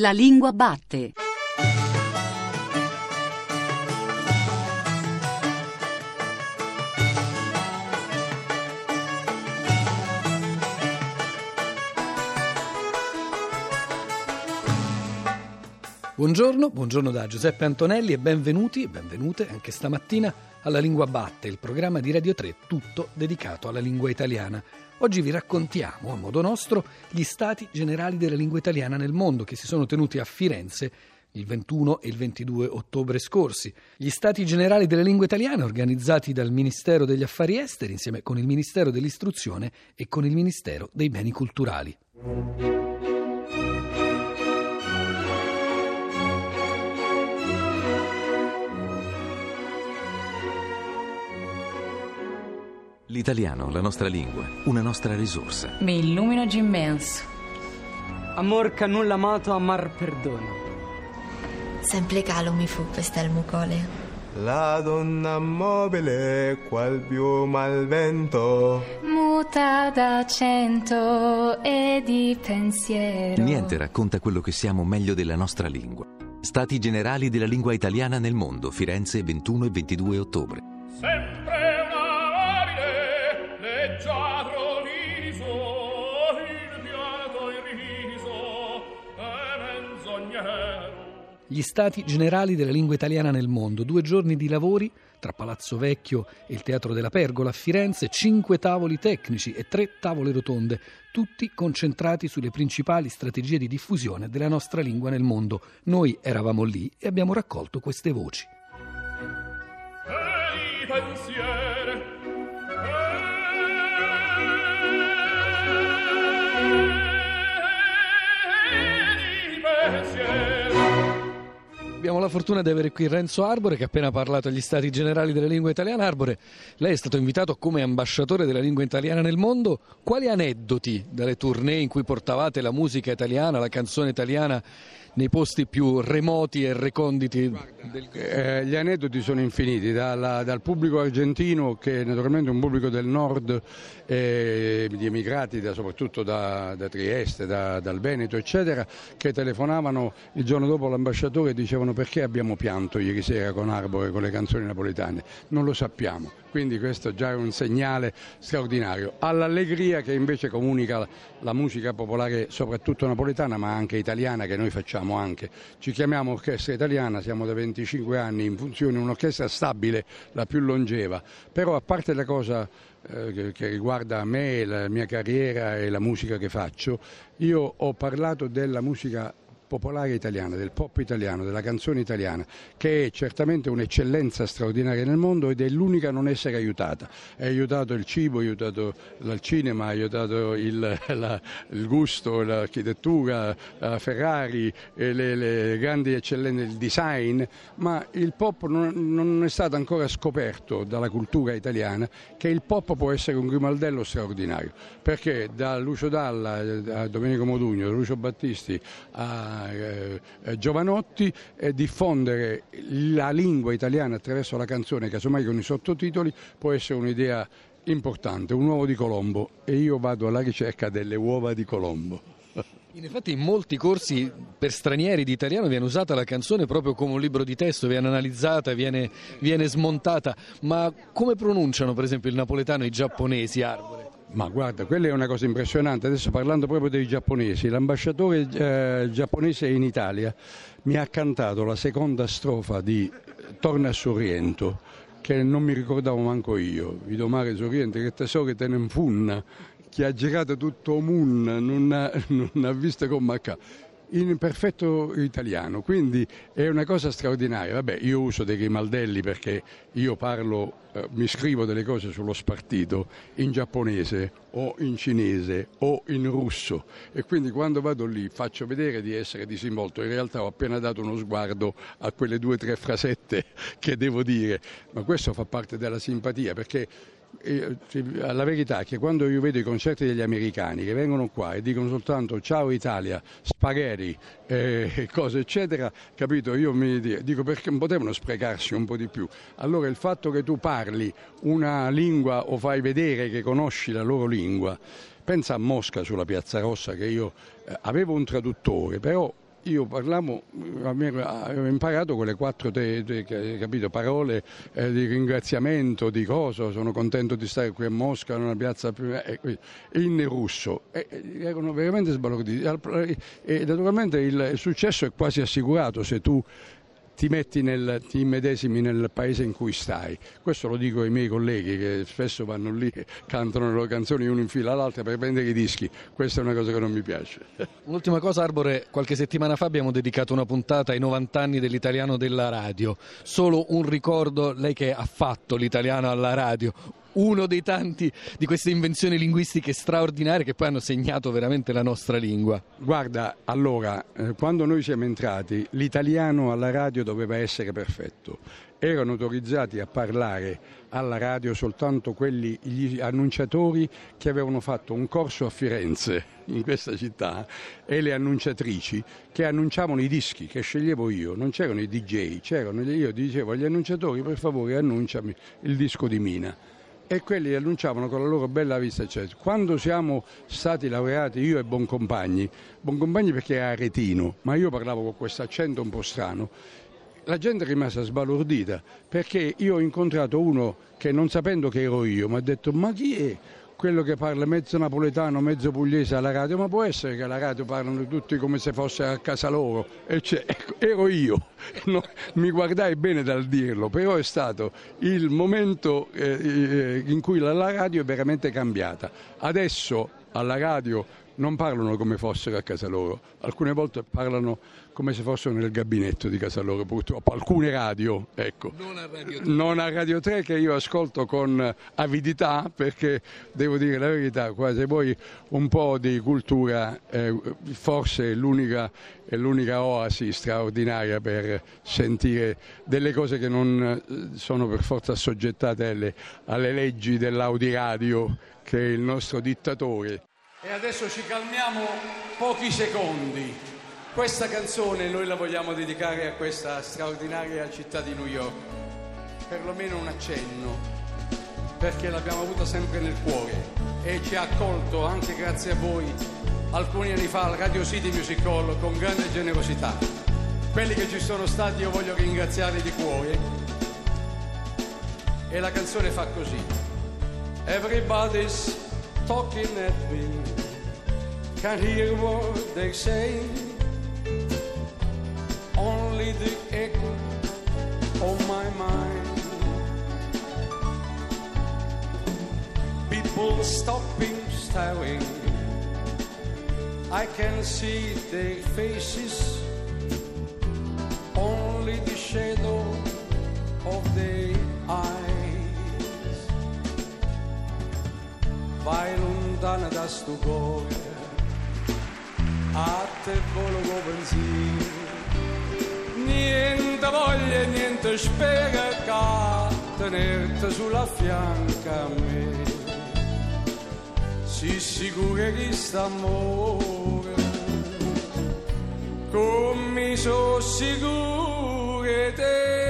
La lingua batte. Buongiorno da Giuseppe Antonelli e benvenuti e benvenute anche stamattina alla Lingua Batte, il programma di Radio 3 tutto dedicato alla lingua italiana. Oggi vi raccontiamo, a modo nostro, gli Stati Generali della lingua italiana nel mondo che si sono tenuti a Firenze il 21 e il 22 ottobre scorsi. Gli Stati Generali della lingua italiana organizzati dal Ministero degli Affari Esteri insieme con il Ministero dell'Istruzione e con il Ministero dei Beni Culturali. L'italiano, la nostra lingua, una nostra risorsa. Mi illumina immenso. Amor che nulla amato, amar perdono. Sempre calo mi fu questa almucole. La donna mobile, qual piuma al vento, muta d'accento e di pensiero. Niente racconta quello che siamo meglio della nostra lingua. Stati Generali della lingua italiana nel mondo, Firenze, 21 e 22 ottobre. Sempre! Gli Stati Generali della lingua italiana nel mondo, 2 giorni di lavori tra Palazzo Vecchio e il Teatro della Pergola a Firenze, 5 tavoli tecnici e 3 tavole rotonde, tutti concentrati sulle principali strategie di diffusione della nostra lingua nel mondo. Noi eravamo lì e abbiamo raccolto queste voci. E i pensieri. Abbiamo la fortuna di avere qui Renzo Arbore che ha appena parlato agli Stati Generali della lingua italiana. Arbore, lei è stato invitato come ambasciatore della lingua italiana nel mondo. Quali aneddoti dalle tournée in cui portavate la musica italiana, la canzone italiana nei posti più remoti e reconditi? Gli aneddoti sono infiniti, dal pubblico argentino, che naturalmente è un pubblico del nord, di emigrati soprattutto da Trieste, dal Veneto eccetera, che telefonavano il giorno dopo l'ambasciatore e dicevano: perché abbiamo pianto ieri sera con Arbore, con le canzoni napoletane? Non lo sappiamo. Quindi questo già è un segnale straordinario all'allegria che invece comunica la musica popolare, soprattutto napoletana ma anche italiana, che noi facciamo anche. Ci chiamiamo Orchestra Italiana, siamo da 25 anni in funzione, un'orchestra stabile, la più longeva. Però a parte la cosa che riguarda me, la mia carriera e la musica che faccio, io ho parlato della musica popolare italiana, del pop italiano, della canzone italiana, che è certamente un'eccellenza straordinaria nel mondo ed è l'unica a non essere aiutata. È aiutato il cibo, è aiutato il cinema, è aiutato il gusto, l'architettura, Ferrari, le grandi eccellenze, il design, ma il pop non è stato ancora scoperto dalla cultura italiana, che il pop può essere un grimaldello straordinario, perché da Lucio Dalla a Domenico Modugno, da Lucio Battisti a Giovanotti, diffondere la lingua italiana attraverso la canzone, casomai con i sottotitoli, può essere un'idea importante, un uovo di Colombo, e io vado alla ricerca delle uova di Colombo. In effetti in molti corsi per stranieri di italiano viene usata la canzone proprio come un libro di testo, viene analizzata, viene smontata, ma come pronunciano per esempio il napoletano i giapponesi, Arbore? Ma guarda, quella è una cosa impressionante. Adesso parlando proprio dei giapponesi, l'ambasciatore giapponese in Italia mi ha cantato la seconda strofa di Torna a Sorrento, che non mi ricordavo manco io. Vido mare Sorrento, che tesoro te ne infunna, chi ha girato tutto mun, non ha visto con macca. In perfetto italiano, quindi è una cosa straordinaria. Vabbè, io uso dei grimaldelli perché io parlo, mi scrivo delle cose sullo spartito in giapponese o in cinese o in russo, e quindi quando vado lì faccio vedere di essere disinvolto. In realtà ho appena dato uno sguardo a quelle 2 o 3 frasette che devo dire, ma questo fa parte della simpatia, perché la verità è che quando io vedo i concerti degli americani che vengono qua e dicono soltanto ciao Italia, spaghetti, cose eccetera, capito? Io mi dico: perché potevano sprecarsi un po' di più? Allora il fatto che tu parli una lingua o fai vedere che conosci la loro lingua, pensa a Mosca sulla Piazza Rossa, che io avevo un traduttore, però Io parlavo, avevo imparato quelle quattro parole di ringraziamento, di cosa, sono contento di stare qui a Mosca, in una piazza in russo. Erano veramente sbalorditi. E naturalmente il successo è quasi assicurato se tu ti metti ti immedesimi nel paese in cui stai. Questo lo dico ai miei colleghi che spesso vanno lì e cantano le loro canzoni uno in fila all'altra per prendere i dischi. Questa è una cosa che non mi piace. Un'ultima cosa, Arbore, qualche settimana fa abbiamo dedicato una puntata ai 90 anni dell'italiano della radio. Solo un ricordo, lei che ha fatto l'italiano alla radio, uno dei tanti di queste invenzioni linguistiche straordinarie che poi hanno segnato veramente la nostra lingua. Guarda, allora, quando noi siamo entrati, l'italiano alla radio doveva essere perfetto. Erano autorizzati a parlare alla radio soltanto gli annunciatori che avevano fatto un corso a Firenze, in questa città, e le annunciatrici che annunciavano i dischi che sceglievo io. Non c'erano i DJ, io dicevo agli annunciatori: per favore annunciami il disco di Mina. E quelli annunciavano con la loro bella vista, eccetera. Quando siamo stati laureati io e Boncompagni perché era aretino, ma io parlavo con questo accento un po' strano, la gente è rimasta sbalordita, perché io ho incontrato uno che, non sapendo che ero io, mi ha detto: ma chi è quello che parla mezzo napoletano, mezzo pugliese alla radio? Ma può essere che alla radio parlano tutti come se fosse a casa loro? E ero io. No, mi guardai bene dal dirlo, però è stato il momento in cui la radio è veramente cambiata. Adesso alla radio non parlano come fossero a casa loro, alcune volte parlano come se fossero nel gabinetto di casa loro, purtroppo, alcune radio, ecco. Non a Radio 3, che io ascolto con avidità, perché devo dire la verità, se vuoi un po' di cultura forse è l'unica oasi straordinaria per sentire delle cose che non sono per forza assoggettate alle leggi dell'audiradio, che è il nostro dittatore. E adesso ci calmiamo pochi secondi. Questa canzone noi la vogliamo dedicare a questa straordinaria città di New York, perlomeno un accenno, perché l'abbiamo avuta sempre nel cuore e ci ha accolto, anche grazie a voi, alcuni anni fa al Radio City Music Hall con grande generosità. Quelli che ci sono stati io voglio ringraziare di cuore, e la canzone fa così: Everybody's talking at me, can't hear what they say, only the echo of my mind. People stopping, staring, I can see their faces, only the shadow of their eyes. Vai lontana da sto cuore, a te volevo pensare, niente voglia, niente spera che tenerti sulla fianca a me. Si sicura che st'amore, come so sicura te.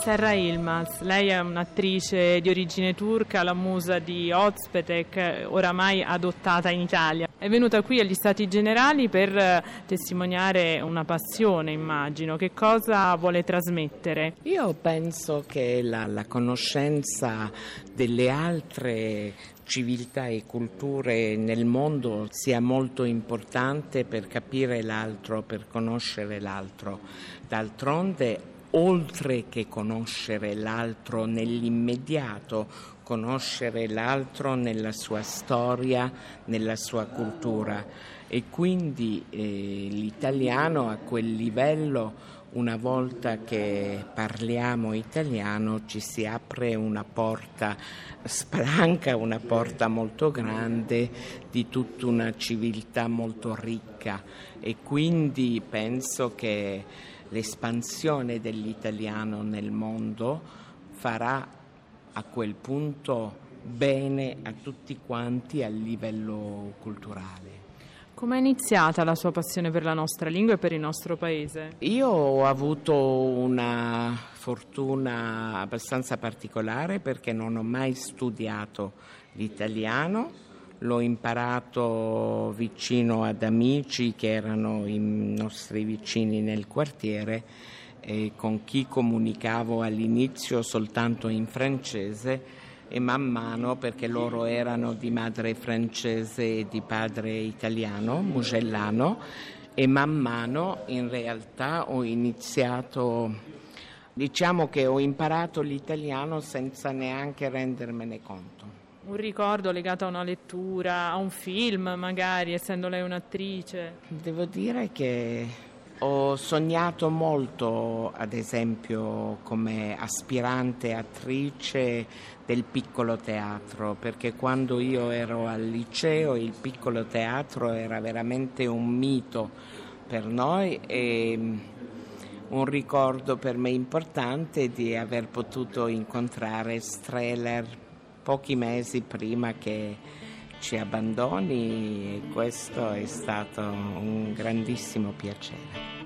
Serra Yilmaz, lei è un'attrice di origine turca, la musa di Özpetek, oramai adottata in Italia. È venuta qui agli Stati Generali per testimoniare una passione, immagino. Che cosa vuole trasmettere? Io penso che la conoscenza delle altre civiltà e culture nel mondo sia molto importante per capire l'altro, per conoscere l'altro. D'altronde, oltre che conoscere l'altro nell'immediato, conoscere l'altro nella sua storia, nella sua cultura, e quindi l'italiano a quel livello, una volta che parliamo italiano ci si apre una porta spalanca, una porta molto grande di tutta una civiltà molto ricca, e quindi penso che l'espansione dell'italiano nel mondo farà a quel punto bene a tutti quanti a livello culturale. Come è iniziata la sua passione per la nostra lingua e per il nostro paese? Io ho avuto una fortuna abbastanza particolare perché non ho mai studiato l'italiano. L'ho imparato vicino ad amici che erano i nostri vicini nel quartiere e con chi comunicavo all'inizio soltanto in francese e man mano, perché loro erano di madre francese e di padre italiano, mugellano, e man mano in realtà ho iniziato, diciamo che ho imparato l'italiano senza neanche rendermene conto. Un ricordo legato a una lettura, a un film magari, essendo lei un'attrice? Devo dire che ho sognato molto, ad esempio, come aspirante attrice del piccolo teatro, perché quando io ero al liceo il piccolo teatro era veramente un mito per noi e un ricordo per me importante di aver potuto incontrare Streller pochi mesi prima che ci abbandoni, e questo è stato un grandissimo piacere.